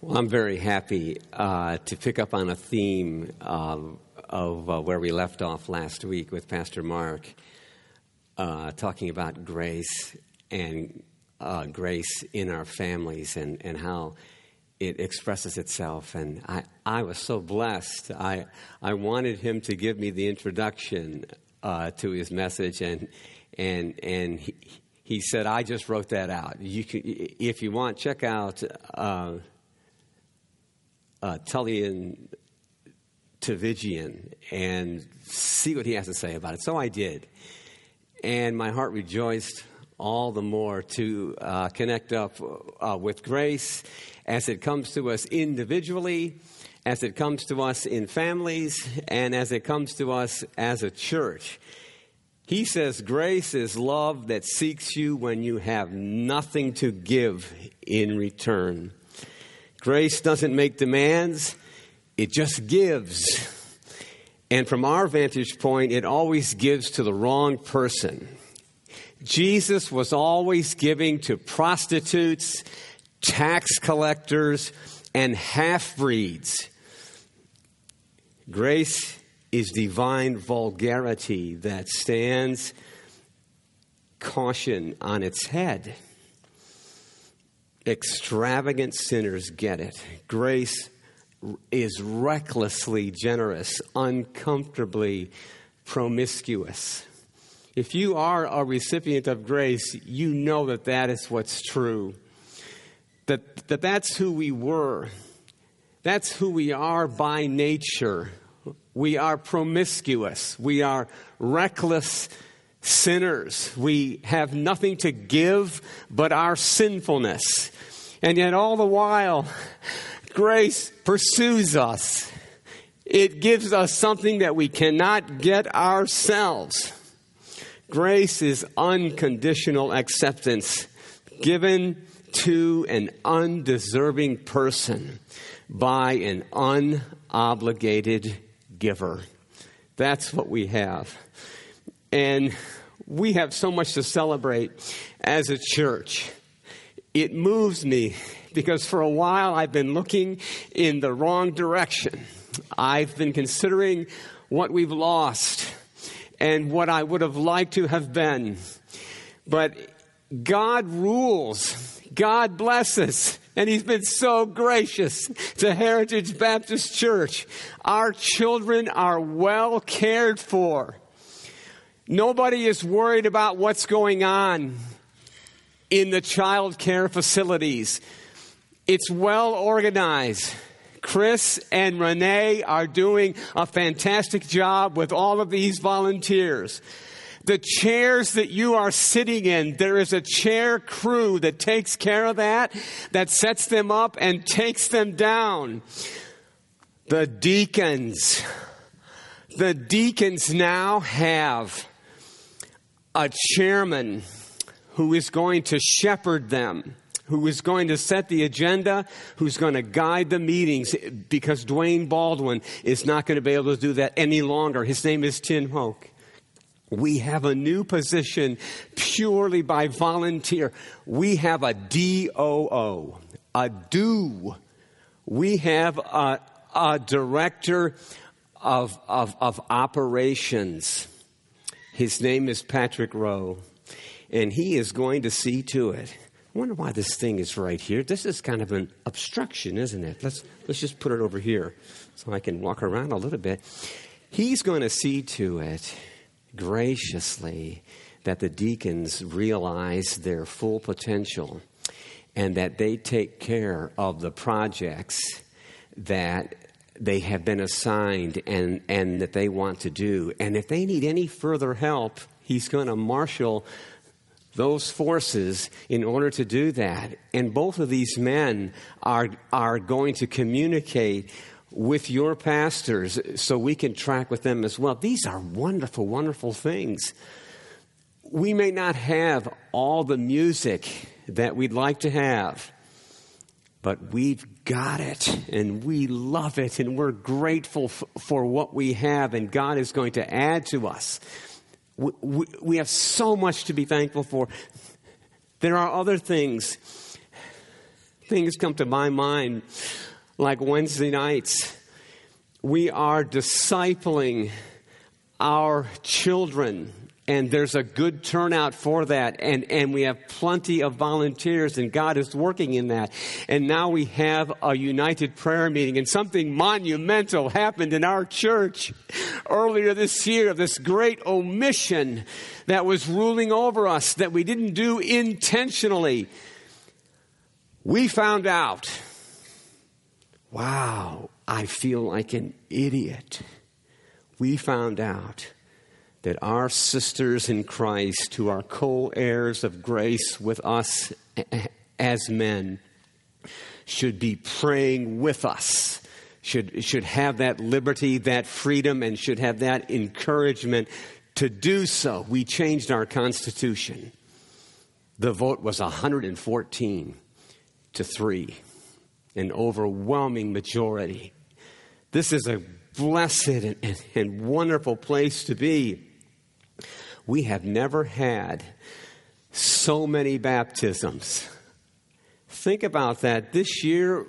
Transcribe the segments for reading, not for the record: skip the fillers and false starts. Well, I'm very happy to pick up on a theme of where we left off last week with Pastor Mark, talking about grace and grace in our families and how it expresses itself. And I was so blessed. I wanted him to give me the introduction to his message, and he said, "I just wrote that out. You can, if you want, check out." Tullian Tevigian and see what he has to say about it. So I did. And my heart rejoiced all the more to connect up with grace as it comes to us individually, as it comes to us in families, and as it comes to us as a church. He says, grace is love that seeks you when you have nothing to give in return. Grace doesn't make demands, it just gives. And from our vantage point, it always gives to the wrong person. Jesus was always giving to prostitutes, tax collectors, and half-breeds. Grace is divine vulgarity that stands caution on its head. Extravagant sinners get it. Grace is recklessly generous, uncomfortably promiscuous. If you are a recipient of grace, you know that that is what's true. That's who we were. That's who we are by nature. We are promiscuous. We are reckless sinners. We have nothing to give but our sinfulness. And yet all the while, grace pursues us. It gives us something that we cannot get ourselves. Grace is unconditional acceptance given to an undeserving person by an unobligated giver. That's what we have. And we have so much to celebrate as a church. It moves me because for a while I've been looking in the wrong direction. I've been considering what we've lost and what I would have liked to have been. But God rules. God blesses. And he's been so gracious to Heritage Baptist Church. Our children are well cared for. Nobody is worried about what's going on in the child care facilities. It's well organized. Chris and Renee are doing a fantastic job with all of these volunteers. The chairs that you are sitting in, there is a chair crew that takes care of that sets them up and takes them down. The deacons now have a chairman who is going to shepherd them, who is going to set the agenda, who's going to guide the meetings, because Dwayne Baldwin is not going to be able to do that any longer. His name is Tin Hoke. We have a new position purely by volunteer. We have a DOO, a do. We have a director of operations. His name is Patrick Rowe, and he is going to see to it. I wonder why this thing is right here. This is kind of an obstruction, isn't it? Let's just put it over here so I can walk around a little bit. He's going to see to it graciously that the deacons realize their full potential and that they take care of the projects that they have been assigned and that they want to do. And if they need any further help, he's going to marshal those forces in order to do that. And both of these men are going to communicate with your pastors so we can track with them as well. These are wonderful, wonderful things. We may not have all the music that we'd like to have, but we've got it, and we love it, and we're grateful for what we have, and God is going to add to us. We have so much to be thankful for. There are other things things come to my mind, like Wednesday nights. We are discipling our children, and there's a good turnout for that, and we have plenty of volunteers, and God is working in that. And now we have a united prayer meeting, and something monumental happened in our church earlier this year, of this great omission that was ruling over us that we didn't do intentionally. We found out, wow, I feel like an idiot. We found out that our sisters in Christ, who are co-heirs of grace with us as men, should be praying with us, should have that liberty, that freedom, and should have that encouragement to do so. We changed our Constitution. The vote was 114-3, an overwhelming majority. This is a blessed and wonderful place to be. We have never had so many baptisms. Think about that. This year,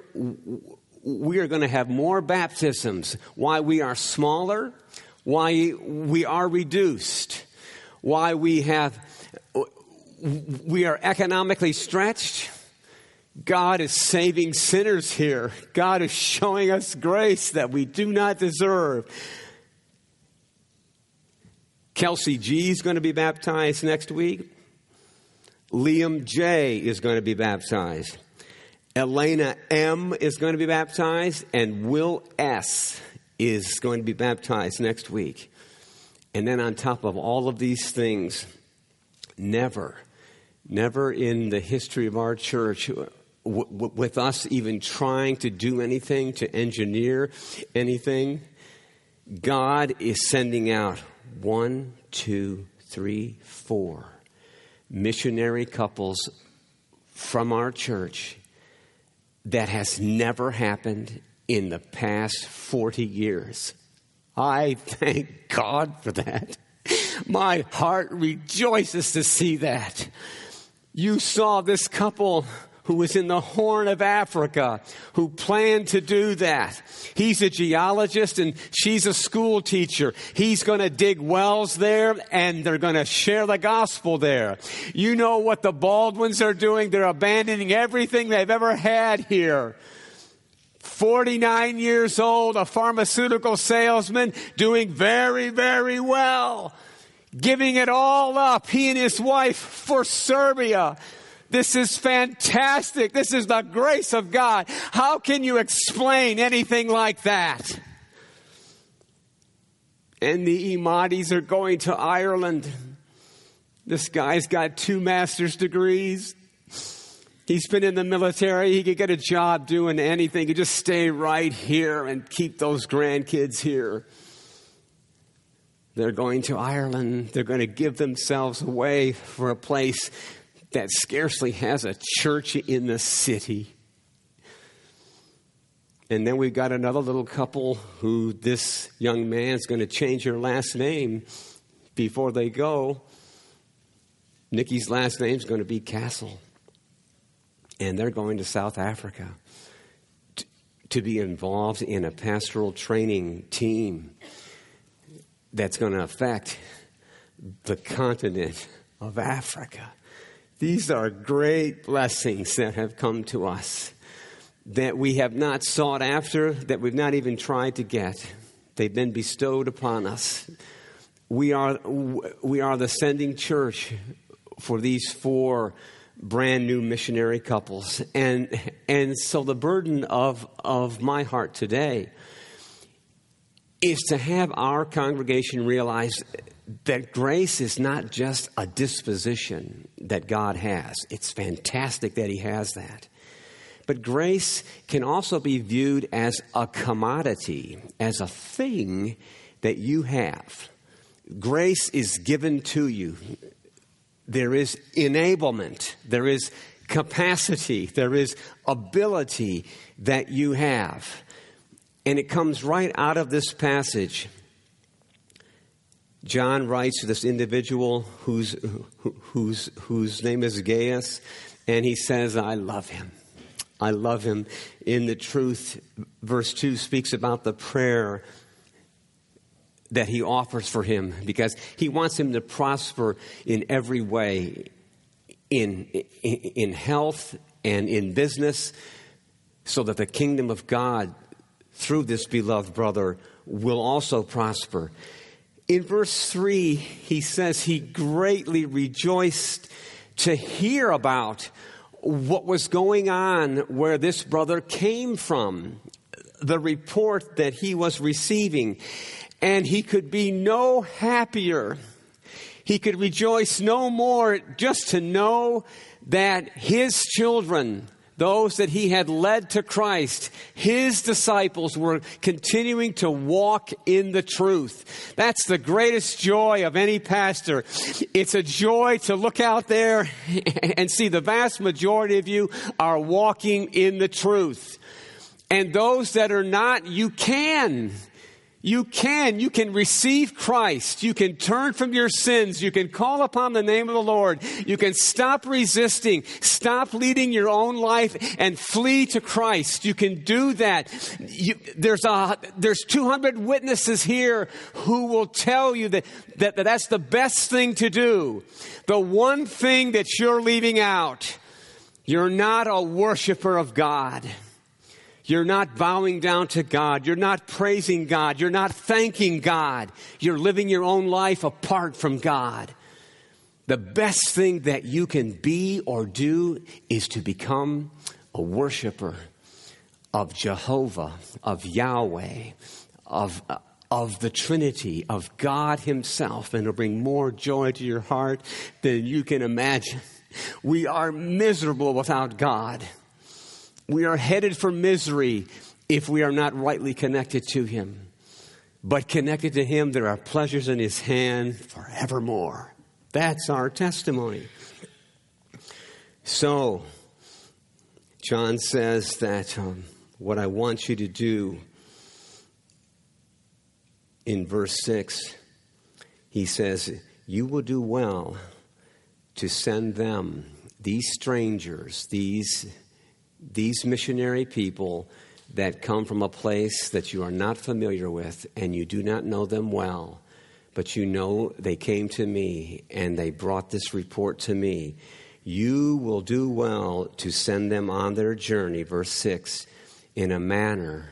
we are going to have more baptisms. Why we are smaller, why we are reduced, why we are economically stretched. God is saving sinners here. God is showing us grace that we do not deserve. Kelsey G is going to be baptized next week. Liam J is going to be baptized. Elena M is going to be baptized. And Will S is going to be baptized next week. And then on top of all of these things, never in the history of our church, with us even trying to do anything, to engineer anything, God is sending out 4 missionary couples from our church. That has never happened in the past 40 years. I thank God for that. My heart rejoices to see that. You saw this couple who was in the Horn of Africa, who planned to do that. He's a geologist and she's a school teacher. He's going to dig wells there, and they're going to share the gospel there. You know what the Baldwins are doing. They're abandoning everything they've ever had here. 49 years old, a pharmaceutical salesman, doing very, very well. Giving it all up, he and his wife, for Serbia. This is fantastic. This is the grace of God. How can you explain anything like that? And the Imadis are going to Ireland. This guy's got 2 master's degrees. He's been in the military. He could get a job doing anything. He could just stay right here and keep those grandkids here. They're going to Ireland. They're going to give themselves away for a place that scarcely has a church in the city. And then we've got another little couple who this young man's going to change her last name before they go. Nikki's last name's going to be Castle. And they're going to South Africa to be involved in a pastoral training team that's going to affect the continent of Africa. These are great blessings that have come to us that we have not sought after, that we've not even tried to get. They've been bestowed upon us. We are the sending church for these 4 brand new missionary couples. And so the burden of my heart today is to have our congregation realize that grace is not just a disposition that God has. It's fantastic that he has that. But grace can also be viewed as a commodity, as a thing that you have. Grace is given to you. There is enablement. There is capacity. There is ability that you have. And it comes right out of this passage. John writes to this individual whose name is Gaius, and he says, I love him. I love him in the truth. Verse 2 speaks about the prayer that he offers for him because he wants him to prosper in every way, in health and in business, so that the kingdom of God through this beloved brother will also prosper. In verse 3, he says he greatly rejoiced to hear about what was going on where this brother came from, the report that he was receiving. And he could be no happier. He could rejoice no more just to know that his children, those that he had led to Christ, his disciples, were continuing to walk in the truth. That's the greatest joy of any pastor. It's a joy to look out there and see the vast majority of you are walking in the truth. And those that are not, you can. You can receive Christ. You can turn from your sins. You can call upon the name of the Lord. You can stop resisting, stop leading your own life, and flee to Christ. You can do that. There's 200 witnesses here who will tell you that that's the best thing to do. The one thing that you're leaving out, you're not a worshiper of God. You're not bowing down to God. You're not praising God. You're not thanking God. You're living your own life apart from God. The best thing that you can be or do is to become a worshiper of Jehovah, of Yahweh, of the Trinity, of God himself. And it'll bring more joy to your heart than you can imagine. We are miserable without God. We are headed for misery if we are not rightly connected to him. But connected to him, there are pleasures in his hand forevermore. That's our testimony. So, John says that what I want you to do in verse 6, he says, you will do well to send them, these strangers, these missionary people that come from a place that you are not familiar with and you do not know them well, but you know they came to me and they brought this report to me. You will do well to send them on their journey, verse 6, in a manner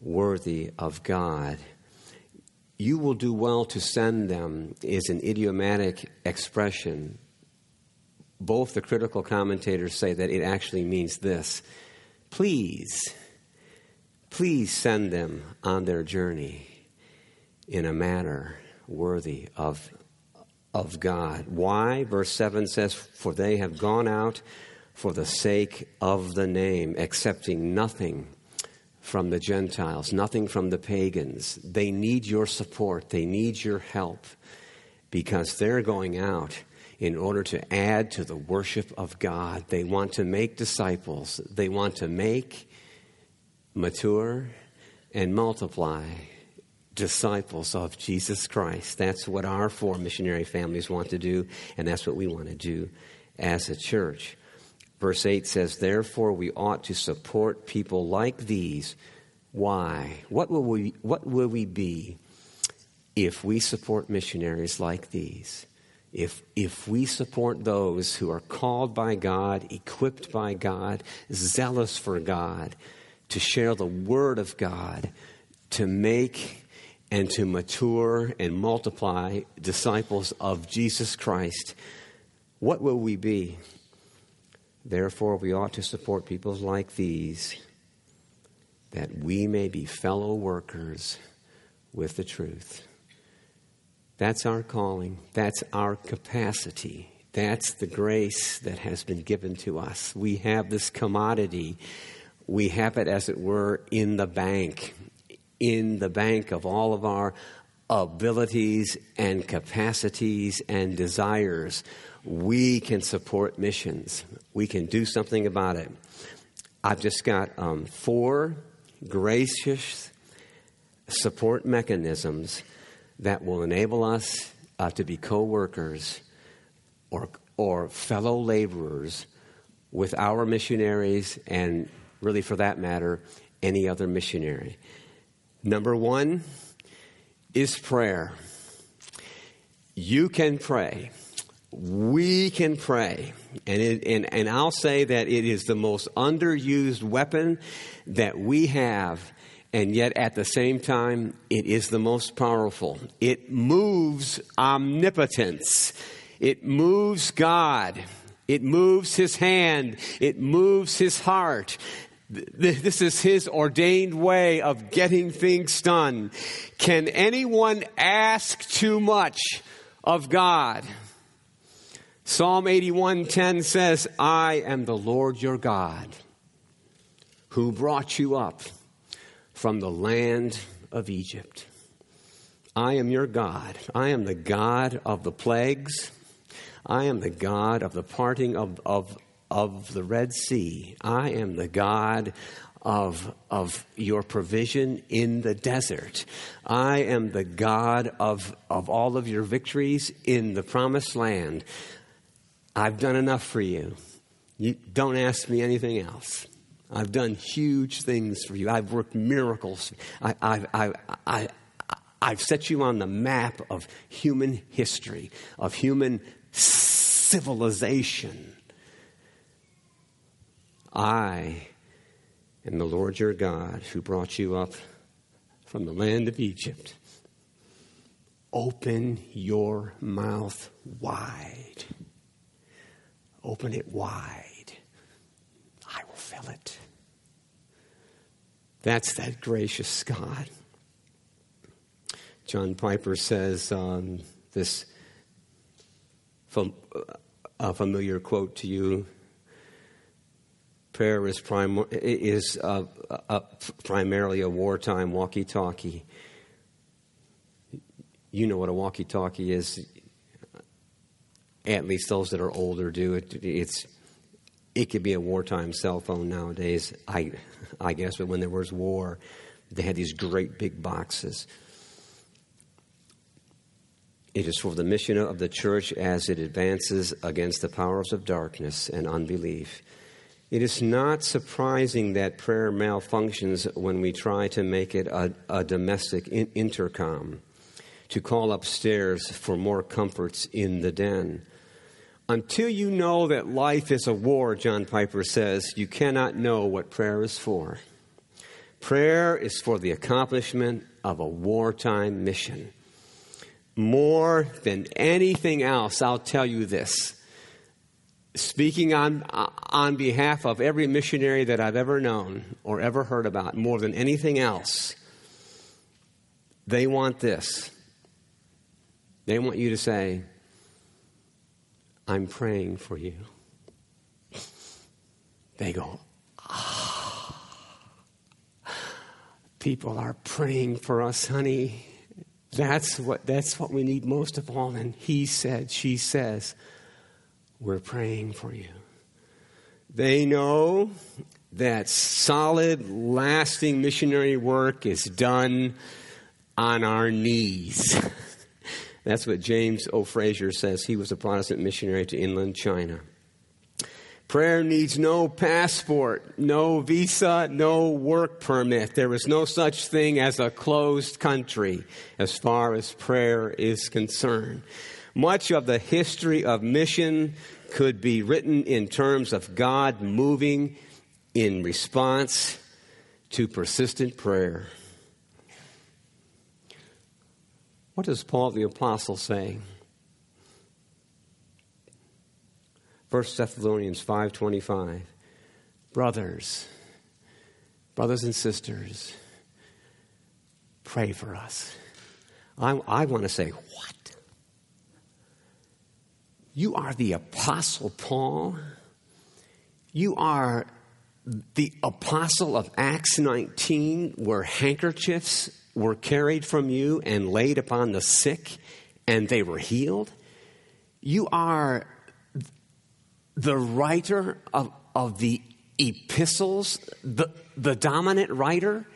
worthy of God. You will do well to send them is an idiomatic expression. Both the critical commentators say that it actually means this. Please send them on their journey in a manner worthy of God. Why? Verse 7 says, for they have gone out for the sake of the name, accepting nothing from the Gentiles, nothing from the pagans. They need your support. They need your help because they're going out in order to add to the worship of God. They want to make disciples. They want to make, mature, and multiply disciples of Jesus Christ. That's what our four missionary families want to do, and that's what we want to do as a church. Verse 8 says, therefore, we ought to support people like these. Why? What will we be if we support missionaries like these? If we support those who are called by God, equipped by God, zealous for God, to share the word of God, to make and to mature and multiply disciples of Jesus Christ, what will we be? Therefore, we ought to support people like these, that we may be fellow workers with the truth. That's our calling. That's our capacity. That's the grace that has been given to us. We have this commodity. We have it, as it were, in the bank of all of our abilities and capacities and desires. We can support missions. We can do something about it. I've just got four gracious support mechanisms that will enable us to be co-workers or fellow laborers with our missionaries and really, for that matter, any other missionary. Number one is prayer. You can pray. We can pray. And I'll say that it is the most underused weapon that we have. And yet, at the same time, it is the most powerful. It moves omnipotence. It moves God. It moves his hand. It moves his heart. This is his ordained way of getting things done. Can anyone ask too much of God? Psalm 81:10 says, I am the Lord your God, who brought you up from the land of Egypt. I am your God. I am the God of the plagues. I am the God of the parting of the Red Sea. I am the God of your provision in the desert. I am the God of all of your victories in the promised land. I've done enough for you. You don't ask me anything else. I've done huge things for you. I've worked miracles. I've set you on the map of human history, of human civilization. I am the Lord your God who brought you up from the land of Egypt. Open your mouth wide. Open it wide. Fill it. That's that gracious God. John Piper says this familiar quote to you: prayer is primarily a wartime walkie-talkie. You know what a walkie-talkie is. At least those that are older do. It could be a wartime cell phone nowadays, I guess. But when there was war, they had these great big boxes. It is for the mission of the church as it advances against the powers of darkness and unbelief. It is not surprising that prayer malfunctions when we try to make it a domestic intercom, to call upstairs for more comforts in the den. Until you know that life is a war, John Piper says, you cannot know what prayer is for. Prayer is for the accomplishment of a wartime mission. More than anything else, I'll tell you this. Speaking on behalf of every missionary that I've ever known or ever heard about, more than anything else, they want this. They want you to say, I'm praying for you. They go, ah, people are praying for us, honey. That's what we need most of all. And he said, she says, we're praying for you. They know that solid, lasting missionary work is done on our knees. That's what James O. Fraser says. He was a Protestant missionary to inland China. Prayer needs no passport, no visa, no work permit. There is no such thing as a closed country as far as prayer is concerned. Much of the history of mission could be written in terms of God moving in response to persistent prayer. What does Paul the Apostle say? 1 Thessalonians 5:25. Brothers and sisters, pray for us. I want to say, what? You are the Apostle Paul. You are the Apostle of Acts 19, where handkerchiefs were carried from you and laid upon the sick, and they were healed. You are the writer of the epistles, the dominant writer.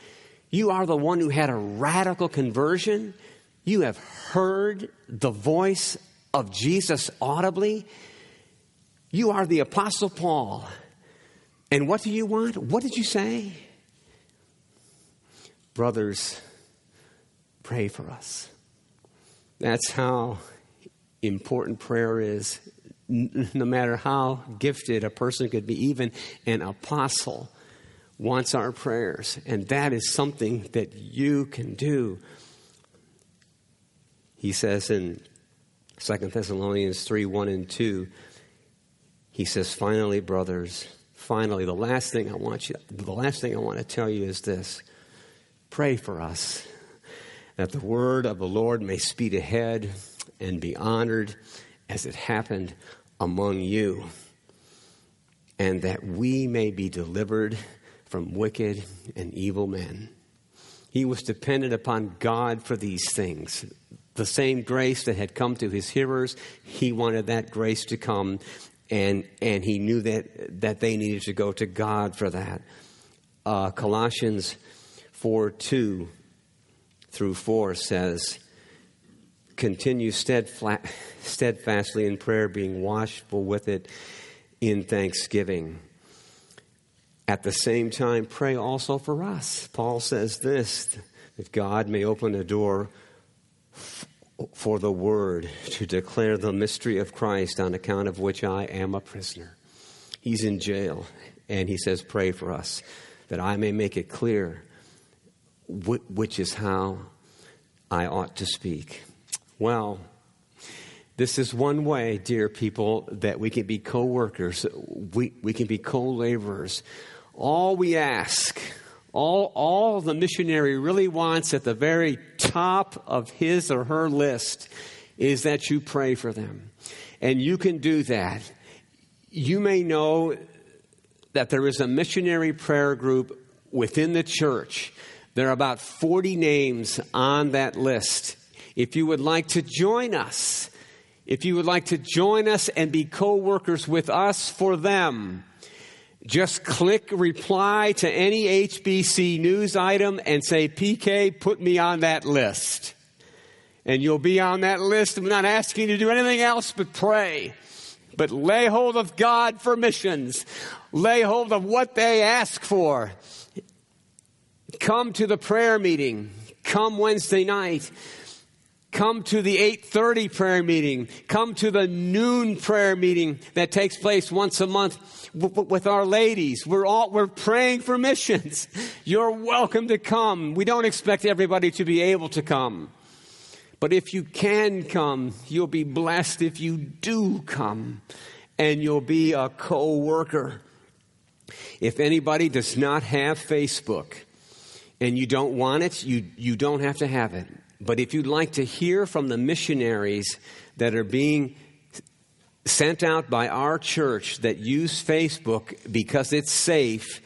You are the one who had a radical conversion. You have heard the voice of Jesus audibly. You are the Apostle Paul. And what do you want? What did you say? Brothers, pray for us. That's how important prayer is. No matter how gifted a person could be, even an apostle wants our prayers. And that is something that you can do. He says in 2 Thessalonians 3:1-2, he says, finally, brothers, finally, the last thing I want to tell you is this. Pray for us that the word of the Lord may speed ahead and be honored as it happened among you, and that we may be delivered from wicked and evil men. He was dependent upon God for these things. The same grace that had come to his hearers, he wanted that grace to come, and he knew that they needed to go to God for that. Colossians 4:2-4 says, continue steadfastly in prayer, being watchful with it in thanksgiving. At the same time, pray also for us. Paul says this, that God may open a door for the word to declare the mystery of Christ, on account of which I am a prisoner. He's in jail, and he says, pray for us, that I may make it clear which is how I ought to speak. Well, this is one way, dear people, that we can be co-workers. We can be co-laborers. All we ask, all the missionary really wants at the very top of his or her list is that you pray for them. And you can do that. You may know that there is a missionary prayer group within the church. There are about 40 names on that list. If you would like to join us, and be co-workers with us for them, just click reply to any HBC news item and say, PK, put me on that list. And you'll be on that list. I'm not asking you to do anything else but pray. But lay hold of God for missions. Lay hold of what they ask for. Come to the prayer meeting. Come Wednesday night. Come to the 8:30 prayer meeting. Come to the noon prayer meeting that takes place once a month with our ladies. We're praying for missions. You're welcome to come. We don't expect everybody to be able to come. But if you can come, you'll be blessed if you do come. And you'll be a co-worker. If anybody does not have Facebook and you don't want it, you don't have to have it. But if you'd like to hear from the missionaries that are being sent out by our church that use Facebook because it's safe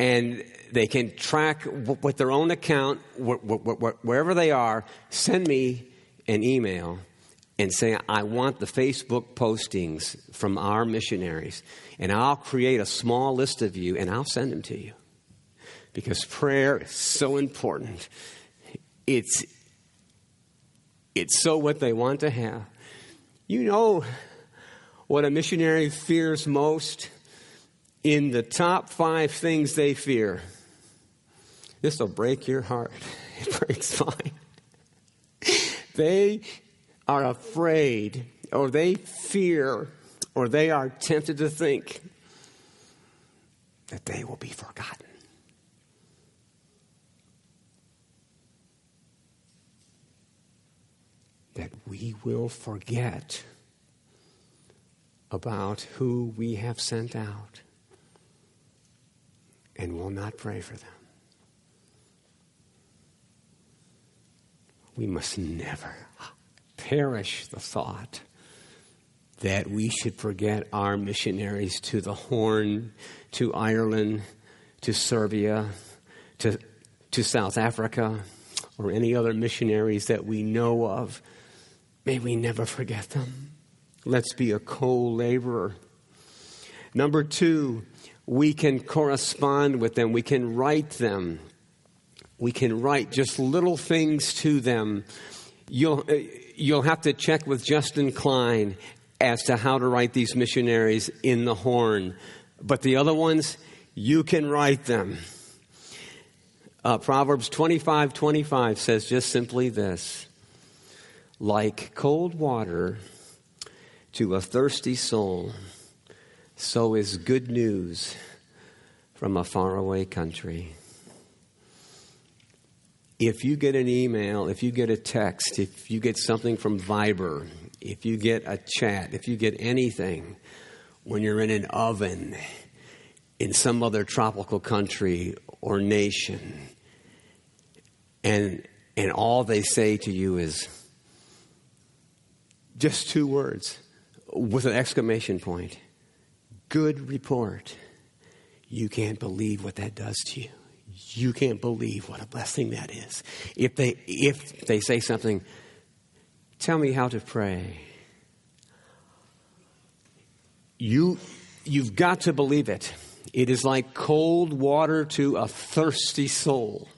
and they can track with their own account wherever they are, send me an email and say, I want the Facebook postings from our missionaries. And I'll create a small list of you and I'll send them to you. Because prayer is so important. It's so what they want to have. You know what a missionary fears most? In the top 5 things they fear. This will break your heart. It breaks mine. They are afraid, or they fear, or they are tempted to think that they will be forgotten. That we will forget about who we have sent out and will not pray for them. We must never perish the thought that we should forget our missionaries to the Horn, to Ireland, to Serbia, to South Africa, or any other missionaries that we know of. May we never forget them. Let's be a co-laborer. Number 2, we can correspond with them. We can write them. We can write just little things to them. You'll have to check with Justin Klein as to how to write these missionaries in the Horn. But the other ones, you can write them. Proverbs 25:25 says just simply this: like cold water to a thirsty soul, so is good news from a faraway country. If you get an email, if you get a text, if you get something from Viber, if you get a chat, if you get anything when you're in an oven in some other tropical country or nation, and all they say to you is just two words with an exclamation point, good report, you can't believe what that does to you. You can't believe what a blessing that is. If they say something, tell me how to pray. You've got to believe it. It is like cold water to a thirsty soul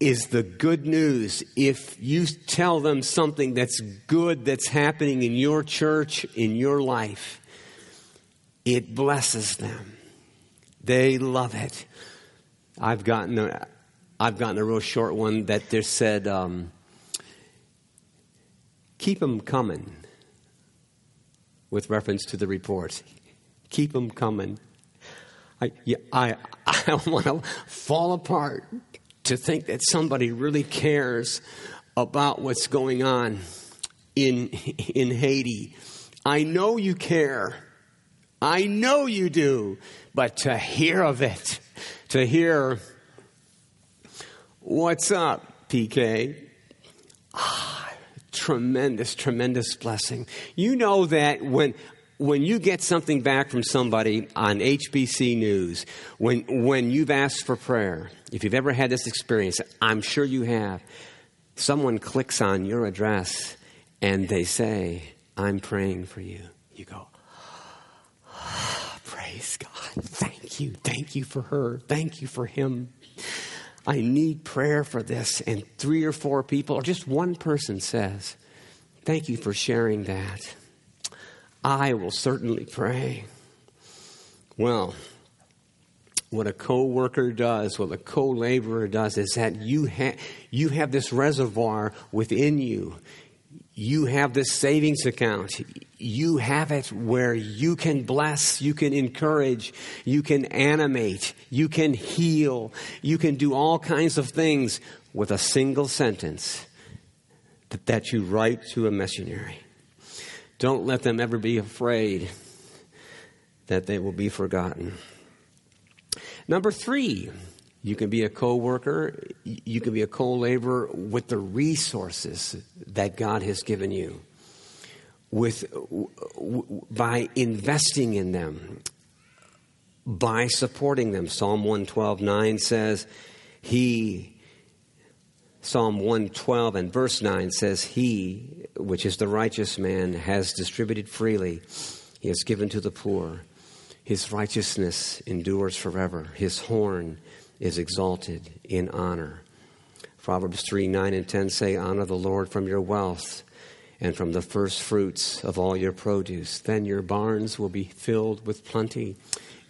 is the good news. If you tell them something that's good that's happening in your church, in your life, it blesses them. They love it. I've gotten a real short one that just said, keep them coming, with reference to the reports. Keep them coming. I want to fall apart to think that somebody really cares about what's going on in Haiti. I know you care. I know you do. But to hear of it, to hear, what's up, PK? Tremendous, tremendous blessing. You know that when you get something back from somebody on HBC News, when you've asked for prayer, if you've ever had this experience, I'm sure you have, someone clicks on your address and they say, I'm praying for you. You go, praise God. Thank you. Thank you for her. Thank you for him. I need prayer for this. And three or four people, or just one person says, thank you for sharing that. I will certainly pray. Well, what a co-worker does, what a co-laborer does is that you have this reservoir within you. You have this savings account. You have it where you can bless, you can encourage, you can animate, you can heal, you can do all kinds of things with a single sentence that you write to a missionary. Don't let them ever be afraid that they will be forgotten. Number 3, you can be a co-worker, you can be a co-laborer with the resources that God has given you, by investing in them, by supporting them. Psalm 112:9 says, Psalm 112 and verse 9 says, he, which is the righteous man, has distributed freely. He has given to the poor. His righteousness endures forever. His horn is exalted in honor. Proverbs 3:9 and 10 say, honor the Lord from your wealth and from the first fruits of all your produce. Then your barns will be filled with plenty,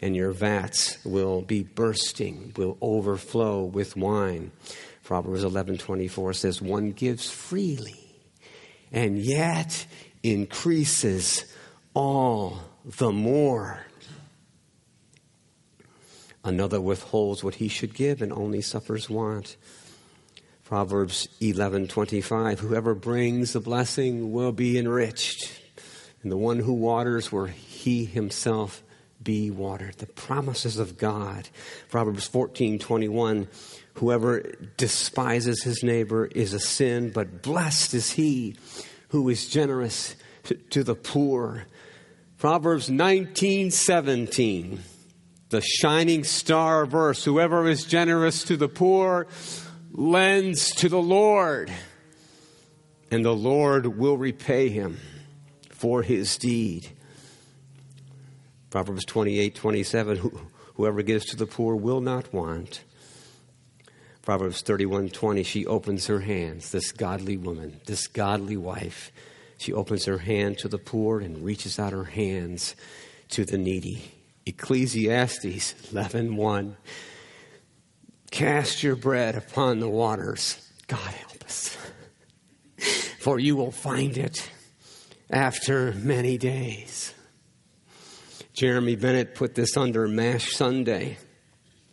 and your vats will be bursting, will overflow with wine. Proverbs 11:24 says, one gives freely, and yet increases all the more. Another withholds what he should give and only suffers want. Proverbs 11:25, whoever brings the blessing will be enriched, and the one who waters will he himself be watered. The promises of God. Proverbs 14:21, whoever despises his neighbor is a sin, but blessed is he who is generous to the poor. Proverbs 19:17. The shining star verse, whoever is generous to the poor lends to the Lord, and the Lord will repay him for his deed. Proverbs 28:27, whoever gives to the poor will not want. Proverbs 31:20, she opens her hands, this godly woman, this godly wife. She opens her hand to the poor and reaches out her hands to the needy. Ecclesiastes 11:1. Cast your bread upon the waters. God help us. For you will find it after many days. Jeremy Bennett put this under Mash Sunday.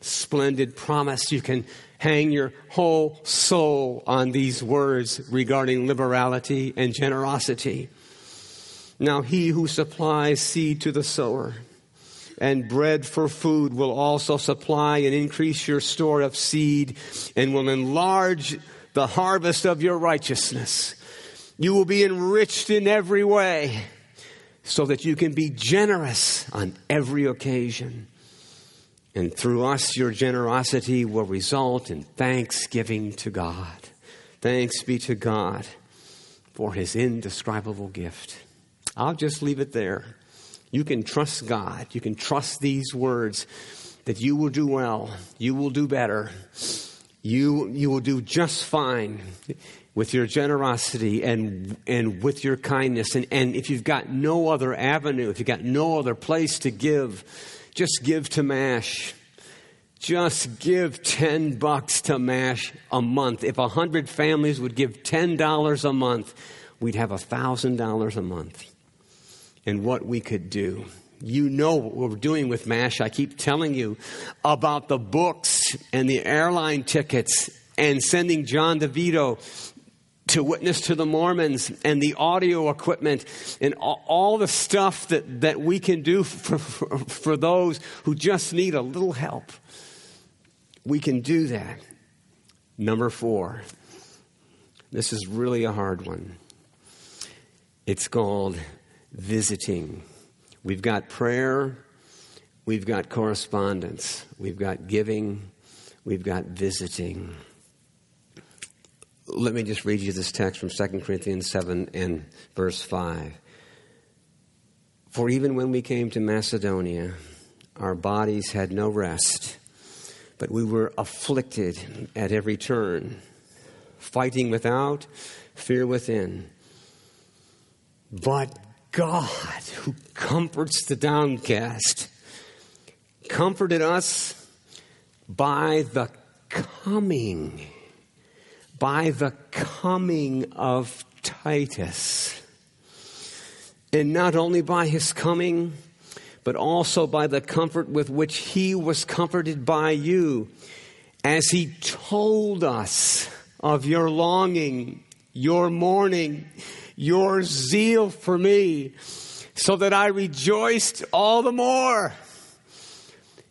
Splendid promise. You can hang your whole soul on these words regarding liberality and generosity. Now he who supplies seed to the sower and bread for food will also supply and increase your store of seed and will enlarge the harvest of your righteousness. You will be enriched in every way so that you can be generous on every occasion. And through us, your generosity will result in thanksgiving to God. Thanks be to God for his indescribable gift. I'll just leave it there. You can trust God. You can trust these words that you will do well. You will do better. You will do just fine with your generosity and with your kindness. And if you've got no other avenue, if you've got no other place to give, just give to MASH. Just give $10 to MASH a month. If 100 families would give $10 a month, we'd have $1,000 a month. And what we could do. You know what we're doing with MASH. I keep telling you about the books and the airline tickets and sending John DeVito to witness to the Mormons and the audio equipment and all the stuff that we can do for those who just need a little help. We can do that. Number 4. This is really a hard one. It's called visiting. We've got prayer. We've got correspondence. We've got giving. We've got visiting. Let me just read you this text from 2 Corinthians 7 and verse 5. For even when we came to Macedonia, our bodies had no rest, but we were afflicted at every turn, fighting without, fear within. But God, who comforts the downcast, comforted us by the coming of Titus. And not only by his coming, but also by the comfort with which he was comforted by you, as he told us of your longing, your mourning, your zeal for me, so that I rejoiced all the more.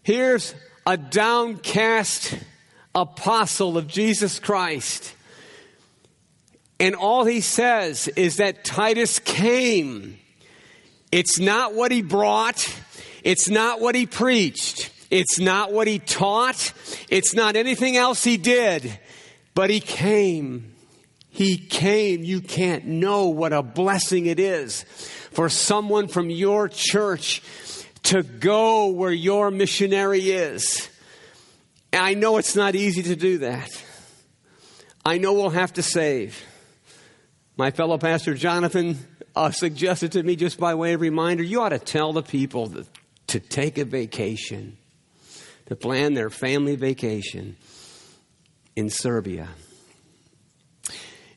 Here's a downcast apostle of Jesus Christ. And all he says is that Titus came. It's not what he brought. It's not what he preached. It's not what he taught. It's not anything else he did. But he came. He came. You can't know what a blessing it is for someone from your church to go where your missionary is. And I know it's not easy to do that. I know we'll have to save. My fellow pastor Jonathan suggested to me, just by way of reminder, you ought to tell the people to take a vacation, to plan their family vacation in Serbia,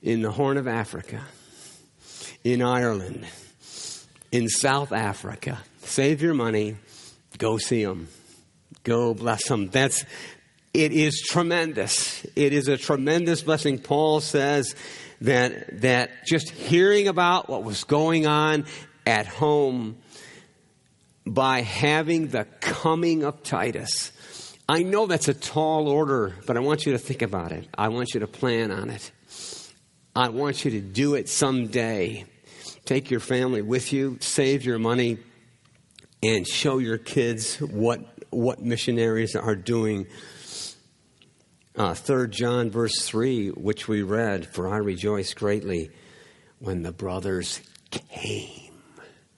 in the Horn of Africa, in Ireland, in South Africa. Save your money. Go see them. Go bless them. It is tremendous. It is a tremendous blessing. Paul says that just hearing about what was going on at home by having the coming of Titus. I know that's a tall order, but I want you to think about it. I want you to plan on it. I want you to do it someday. Take your family with you, save your money, and show your kids what missionaries are doing. 3 John verse 3, which we read, for I rejoice greatly when the brothers came.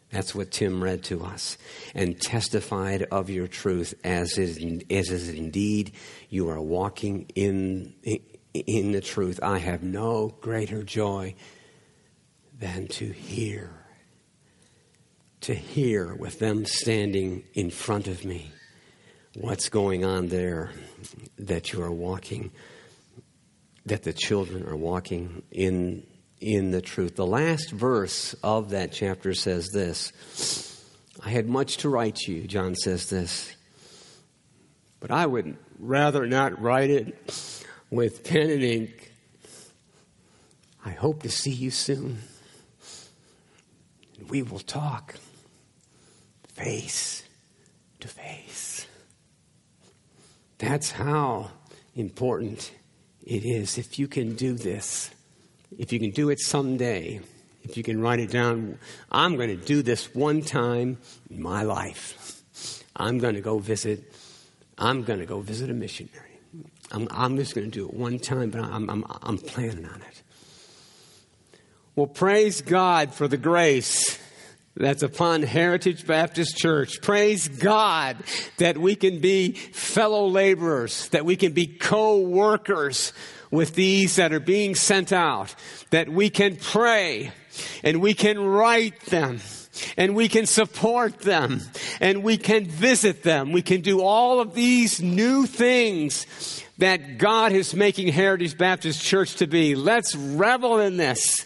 That's what Tim read to us. And testified of your truth, as is indeed you are walking in the truth. I have no greater joy than to hear to hear with them standing in front of me what's going on there that you are walking, that the children are walking in the truth. The last verse of that chapter says this: I had much to write to you, John says this, but I would rather not write it with pen and ink. I hope to see you soon. We will talk face to face. That's how important it is. If you can do this, if you can do it someday, if you can write it down, I'm going to do this one time in my life. I'm going to go visit a missionary. I'm just going to do it one time, but I'm planning on it. Well, praise God for the grace that's upon Heritage Baptist Church. Praise God that we can be fellow laborers, that we can be co-workers with these that are being sent out, that we can pray and we can write them and we can support them and we can visit them. We can do all of these new things that God is making Heritage Baptist Church to be. Let's revel in this.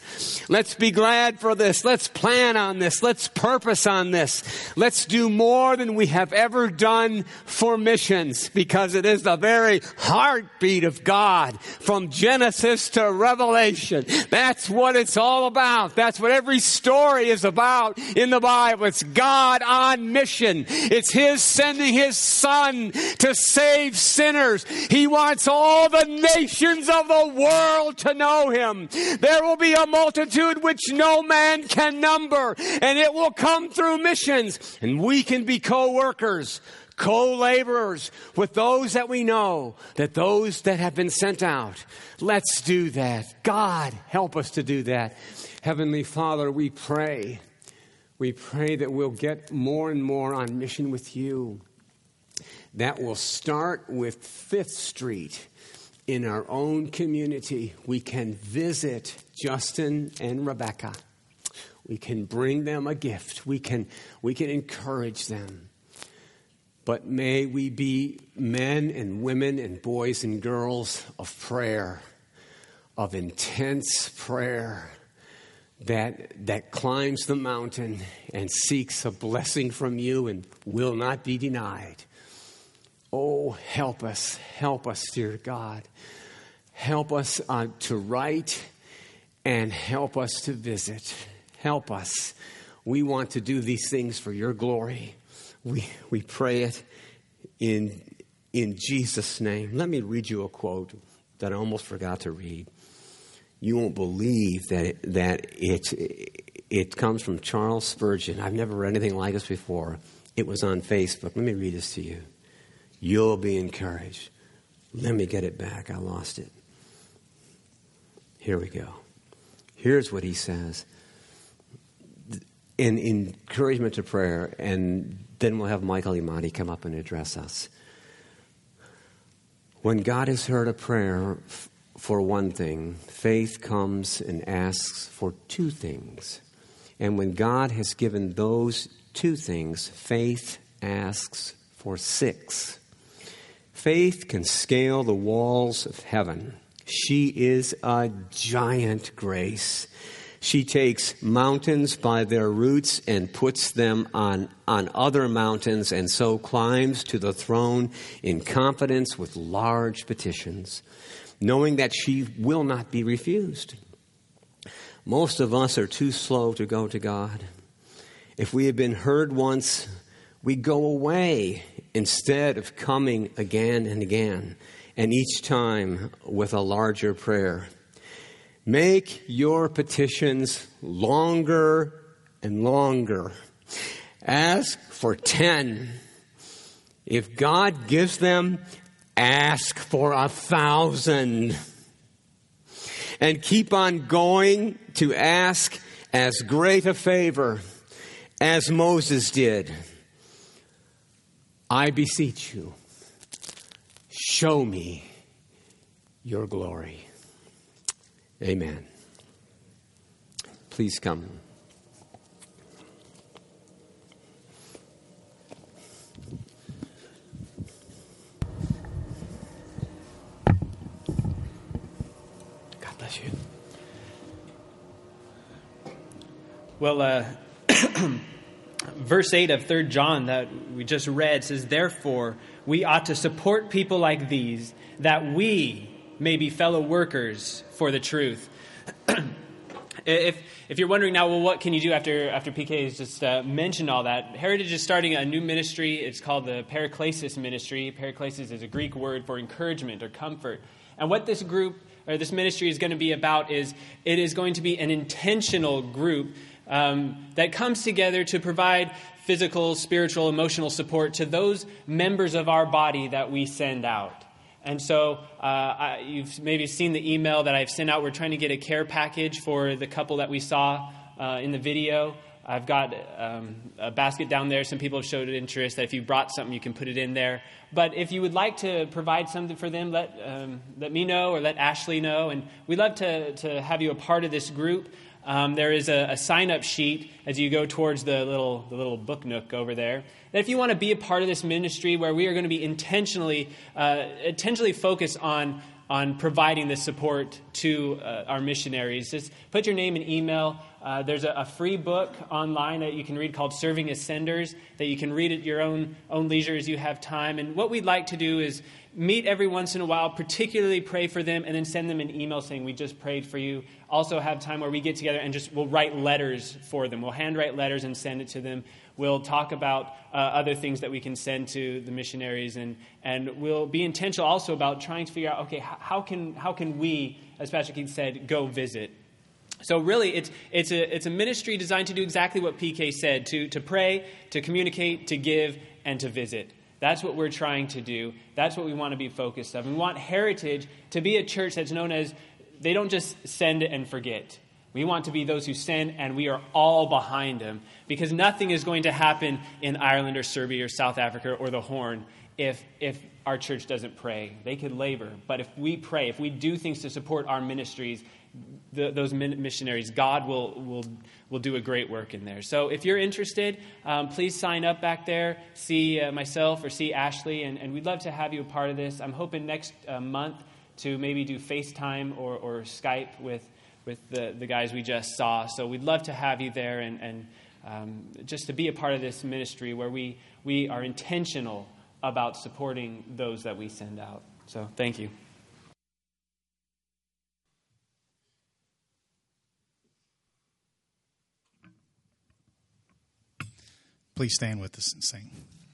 Let's be glad for this. Let's plan on this. Let's purpose on this. Let's do more than we have ever done for missions, because it is the very heartbeat of God from Genesis to Revelation. That's what it's all about. That's what every story is about in the Bible. It's God on mission. It's His sending His Son to save sinners. He wants all the nations of the world to know Him. There will be a multitude which no man can number, and it will come through missions. And we can be co-workers, co-laborers with those that we know, that those that have been sent out. Let's do that. God, help us to do that. Heavenly Father, we pray. We pray that we'll get more and more on mission with You. That will start with 5th Street in our own community. We can visit Justin and Rebecca. We can bring them a gift. We can encourage them. But may we be men and women and boys and girls of prayer, of intense prayer that climbs the mountain and seeks a blessing from You and will not be denied. Oh, help us, dear God. Help us to write and help us to visit. Help us. We want to do these things for Your glory. We pray it in Jesus' name. Let me read you a quote that I almost forgot to read. You won't believe that it comes from Charles Spurgeon. I've never read anything like this before. It was on Facebook. Let me read this to you. You'll be encouraged. Let me get it back. I lost it. Here we go. Here's what he says. An encouragement to prayer, and then we'll have Michael Imadi come up and address us. When God has heard a prayer for one thing, faith comes and asks for two things. And when God has given those two things, faith asks for six. Faith can scale the walls of heaven. She is a giant grace. She takes mountains by their roots and puts them on other mountains, and so climbs to the throne in confidence with large petitions, knowing that she will not be refused. Most of us are too slow to go to God. If we have been heard once, we go away instead of coming again and again, and each time with a larger prayer. Make your petitions longer and longer. Ask for 10. If God gives them, ask for 1,000. And keep on going to ask as great a favor as Moses did. I beseech You, show me Your glory. Amen. Please come. Well, verse 8 of 3 John that we just read says, "Therefore, we ought to support people like these, that we may be fellow workers for the truth." If you're wondering now, well, what can you do after PK has just mentioned all that? Heritage is starting a new ministry. It's called the Paraclesis ministry. Paraclesis is a Greek word for encouragement or comfort. And what this group or this ministry is going to be about is it is going to be an intentional group that comes together to provide physical, spiritual, emotional support to those members of our body that we send out. And so you've maybe seen the email that I've sent out. We're trying to get a care package for the couple that we saw in the video. I've got a basket down there. Some people have showed interest that if you brought something, you can put it in there. But if you would like to provide something for them, let me know or let Ashley know. And we'd love to have you a part of this group. There is a sign-up sheet as you go towards the little book nook over there. And if you want to be a part of this ministry where we are going to be intentionally focused on providing this support to our missionaries, just put your name and email. There's a free book online that you can read called Serving as Senders that you can read at your own leisure as you have time. And what we'd like to do is meet every once in a while, particularly pray for them, and then send them an email saying, "We just prayed for you." Also have time where we get together and just we'll write letters for them. We'll handwrite letters and send it to them. We'll talk about other things that we can send to the missionaries. And we'll be intentional also about trying to figure out, okay, how can we, as Pastor Keith said, go visit? So really, it's a ministry designed to do exactly what PK said, to pray, to communicate, to give, and to visit. That's what we're trying to do. That's what we want to be focused on. We want Heritage to be a church that's known as, they don't just send and forget. We want to be those who send, and we are all behind them, because nothing is going to happen in Ireland or Serbia or South Africa or the Horn if our church doesn't pray. They could labor, but if we pray, if we do things to support our ministries, those missionaries, God will do a great work in there. So if you're interested, please sign up back there, see myself or see Ashley, and we'd love to have you a part of this. I'm hoping next month to maybe do FaceTime or Skype with the guys we just saw. So we'd love to have you there and just to be a part of this ministry where we are intentional about supporting those that we send out. So thank you. Please stand with us and sing.